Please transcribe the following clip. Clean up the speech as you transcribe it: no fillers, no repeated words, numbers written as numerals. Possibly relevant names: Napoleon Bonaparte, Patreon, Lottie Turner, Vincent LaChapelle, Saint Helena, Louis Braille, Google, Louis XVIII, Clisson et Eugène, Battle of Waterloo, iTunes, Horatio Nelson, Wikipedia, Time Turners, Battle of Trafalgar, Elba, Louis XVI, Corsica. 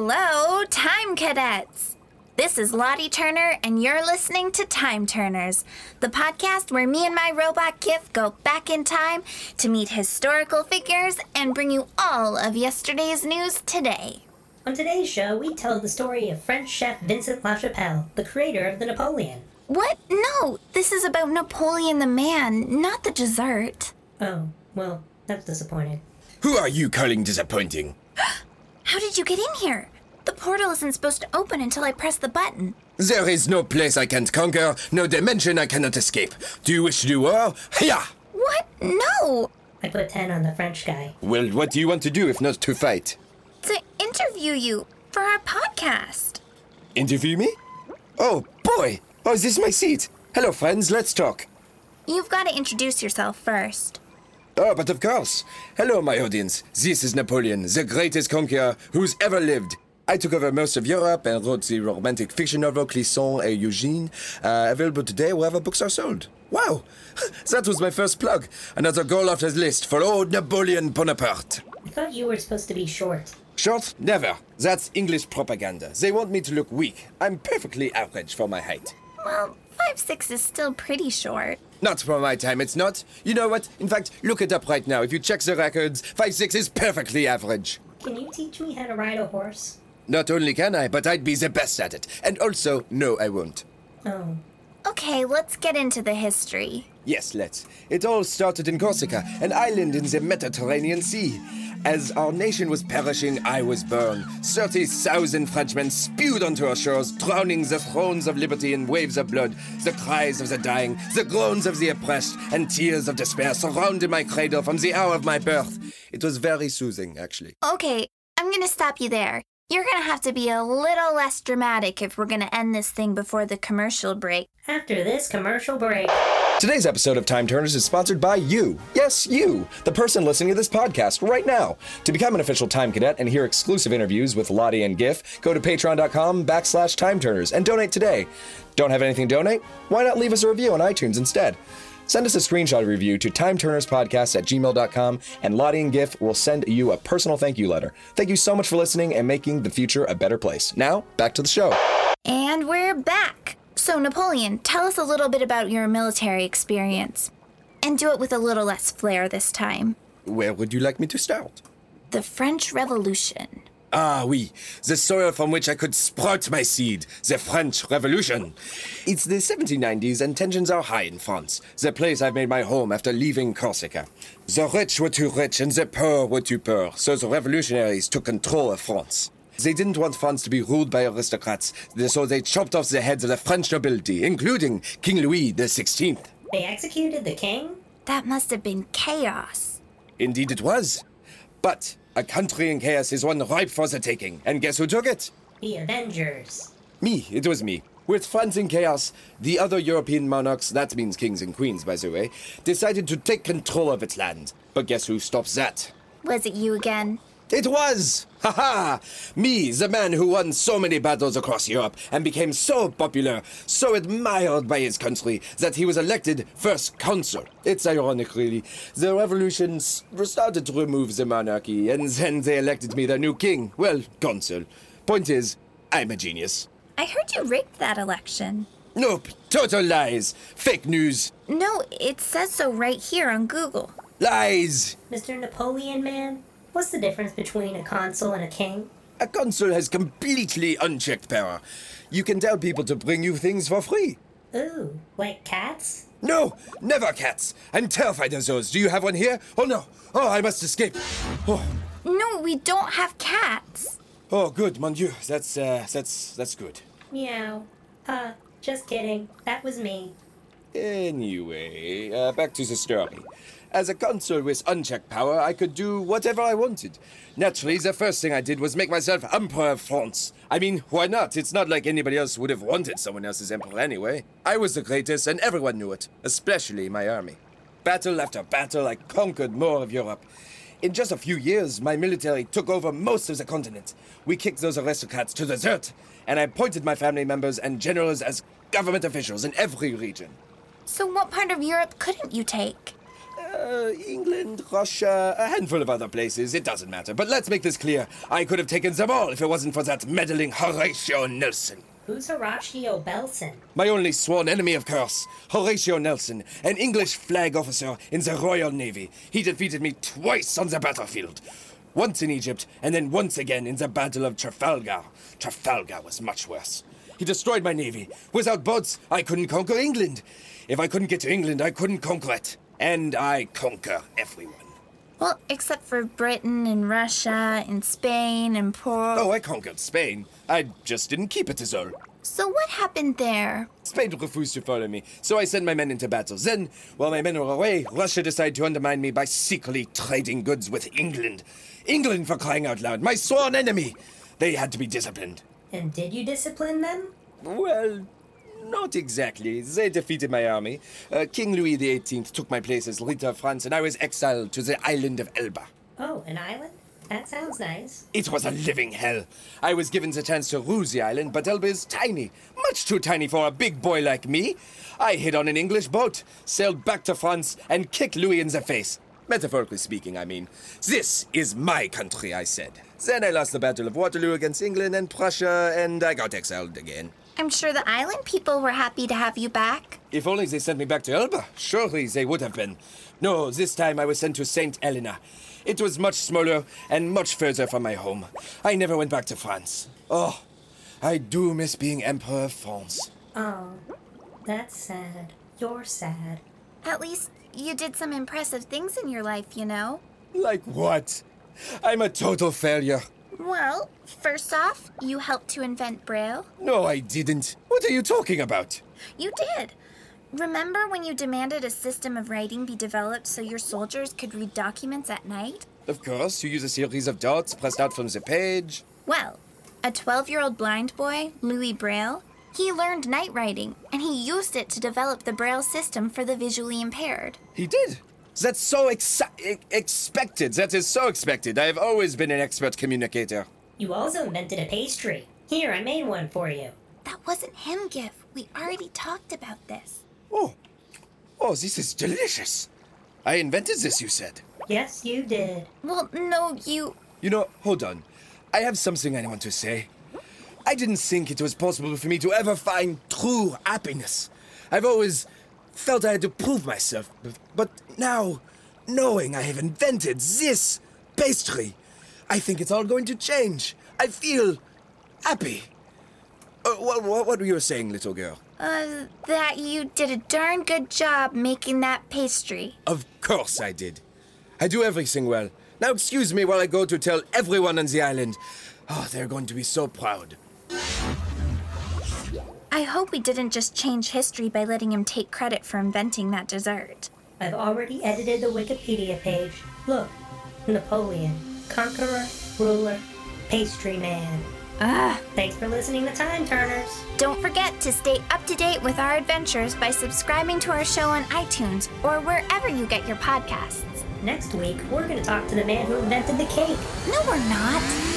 Hello, Time Cadets! This is Lottie Turner, and you're listening to Time Turners, the podcast where me and my robot Kif go back in time to meet historical figures and bring you all of yesterday's news today. On today's show, we tell the story of French chef Vincent LaChapelle, the creator of the Napoleon. What? No, this is about Napoleon the man, not the dessert. Oh, well, that's disappointing. Who are you calling disappointing? How did you get in here? The portal isn't supposed to open until I press the button. There is no place I can't conquer, no dimension I cannot escape. Do you wish to do war? Hiya! What? No! I put 10 on the French guy. Well, what do you want to do if not to fight? To interview you for our podcast. Interview me? Oh, boy! Oh, is this my seat? Hello, friends, let's talk. You've got to introduce yourself first. Oh, but of course. Hello, my audience. This is Napoleon, the greatest conqueror who's ever lived. I took over most of Europe and wrote the romantic fiction novel Clisson et Eugène, available today wherever books are sold. Wow, that was my first plug. Another goal off the list for old Napoleon Bonaparte. I thought you were supposed to be short. Short? Never. That's English propaganda. They want me to look weak. I'm perfectly average for my height. Well, 5'6" is still pretty short. Not for my time, it's not. You know what? In fact, look it up right now. If you check the records, 5'6" is perfectly average. Can you teach me how to ride a horse? Not only can I, but I'd be the best at it. And also, no, I won't. Oh. Okay, let's get into the history. Yes, let's. It all started in Corsica, an island in the Mediterranean Sea. As our nation was perishing, I was born. 30,000 Frenchmen spewed onto our shores, drowning the thrones of liberty in waves of blood. The cries of the dying, the groans of the oppressed, and tears of despair surrounded my cradle from the hour of my birth. It was very soothing, actually. Okay, I'm gonna stop you there. You're gonna have to be a little less dramatic if we're gonna end this thing before the commercial break. After this commercial break. Today's episode of Time Turners is sponsored by you. Yes, you, the person listening to this podcast right now. To become an official Time Cadet and hear exclusive interviews with Lottie and Gif, go to patreon.com/Time Turners and donate today. Don't have anything to donate? Why not leave us a review on iTunes instead? Send us a screenshot review to timeturnerspodcast@gmail.com, and Lottie and Gif will send you a personal thank you letter. Thank you so much for listening and making the future a better place. Now, back to the show. And we're back. So, Napoleon, tell us a little bit about your military experience. And do it with a little less flair this time. Where would you like me to start? The French Revolution. Ah, oui, the soil from which I could sprout my seed, the French Revolution. It's the 1790s and tensions are high in France, the place I've made my home after leaving Corsica. The rich were too rich and the poor were too poor, so the revolutionaries took control of France. They didn't want France to be ruled by aristocrats, so they chopped off the heads of the French nobility, including King Louis XVI. They executed the king? That must have been chaos. Indeed it was. But a country in chaos is one ripe for the taking. And guess who took it? The Avengers. Me. It was me. With France in chaos, the other European monarchs, that means kings and queens, by the way, decided to take control of its land. But guess who stops that? Was it you again? It was! Ha ha! Me, the man who won so many battles across Europe and became so popular, so admired by his country, that he was elected first consul. It's ironic, really. The revolution started to remove the monarchy, and then they elected me their new king. Well, consul. Point is, I'm a genius. I heard you rigged that election. Nope. Total lies. Fake news. No, it says so right here on Google. Lies! Mr. Napoleon Man? What's the difference between a consul and a king? A consul has completely unchecked power. You can tell people to bring you things for free. Ooh, like cats? No, never cats. I'm terrified of those. Do you have one here? Oh, no. Oh, I must escape. Oh. No, we don't have cats. Oh, good, mon Dieu. That's good. Meow. Just kidding. That was me. Anyway, back to the story. As a consul with unchecked power, I could do whatever I wanted. Naturally, the first thing I did was make myself Emperor of France. I mean, why not? It's not like anybody else would have wanted someone else's emperor anyway. I was the greatest, and everyone knew it, especially my army. Battle after battle, I conquered more of Europe. In just a few years, my military took over most of the continent. We kicked those aristocrats to the dirt, and I appointed my family members and generals as government officials in every region. So what part of Europe couldn't you take? England, Russia, a handful of other places. It doesn't matter. But let's make this clear. I could have taken them all if it wasn't for that meddling Horatio Nelson. Who's Horatio Nelson? My only sworn enemy, of course. Horatio Nelson, an English flag officer in the Royal Navy. He defeated me twice on the battlefield. Once in Egypt, and then once again in the Battle of Trafalgar. Trafalgar was much worse. He destroyed my navy. Without boats, I couldn't conquer England. If I couldn't get to England, I couldn't conquer it. And I conquer everyone. Well, except for Britain and Russia and Spain and Portugal. Oh, I conquered Spain. I just didn't keep it, is all. So what happened there? Spain refused to follow me, so I sent my men into battle. Then, while my men were away, Russia decided to undermine me by secretly trading goods with England. England, for crying out loud, my sworn enemy! They had to be disciplined. And did you discipline them? Well, not exactly. They defeated my army. King Louis XVIII took my place as leader of France, and I was exiled to the island of Elba. Oh, an island? That sounds nice. It was a living hell. I was given the chance to rule the island, but Elba is tiny. Much too tiny for a big boy like me. I hid on an English boat, sailed back to France, and kicked Louis in the face. Metaphorically speaking, I mean. This is my country, I said. Then I lost the Battle of Waterloo against England and Prussia, and I got exiled again. I'm sure the island people were happy to have you back. If only they sent me back to Elba. Surely they would have been. No, this time I was sent to Saint Helena. It was much smaller and much further from my home. I never went back to France. Oh, I do miss being Emperor of France. Oh, that's sad. You're sad. At least you did some impressive things in your life, you know. Like what? I'm a total failure. Well, first off, you helped to invent Braille. No, I didn't. What are you talking about? You did. Remember when you demanded a system of writing be developed so your soldiers could read documents at night? Of course, you use a series of dots pressed out from the page. Well, a 12-year-old blind boy, Louis Braille, he learned night writing, and he used it to develop the Braille system for the visually impaired. He did? That's so expected. That is so expected. I have always been an expert communicator. You also invented a pastry. Here, I made one for you. That wasn't him, Giff. We already talked about this. Oh, this is delicious. I invented this, you said. Yes, you did. Well, no, you... You know, hold on. I have something I want to say. I didn't think it was possible for me to ever find true happiness. I've always felt I had to prove myself. But now, knowing I have invented this pastry, I think it's all going to change. I feel happy. What were you saying, little girl? That you did a darn good job making that pastry. Of course I did. I do everything well. Now excuse me while I go to tell everyone on the island. Oh, they're going to be so proud. I hope we didn't just change history by letting him take credit for inventing that dessert. I've already edited the Wikipedia page. Look, Napoleon, conqueror, ruler, pastry man. Thanks for listening to Time Turners. Don't forget to stay up to date with our adventures by subscribing to our show on iTunes or wherever you get your podcasts. Next week, we're going to talk to the man who invented the cake. No, we're not.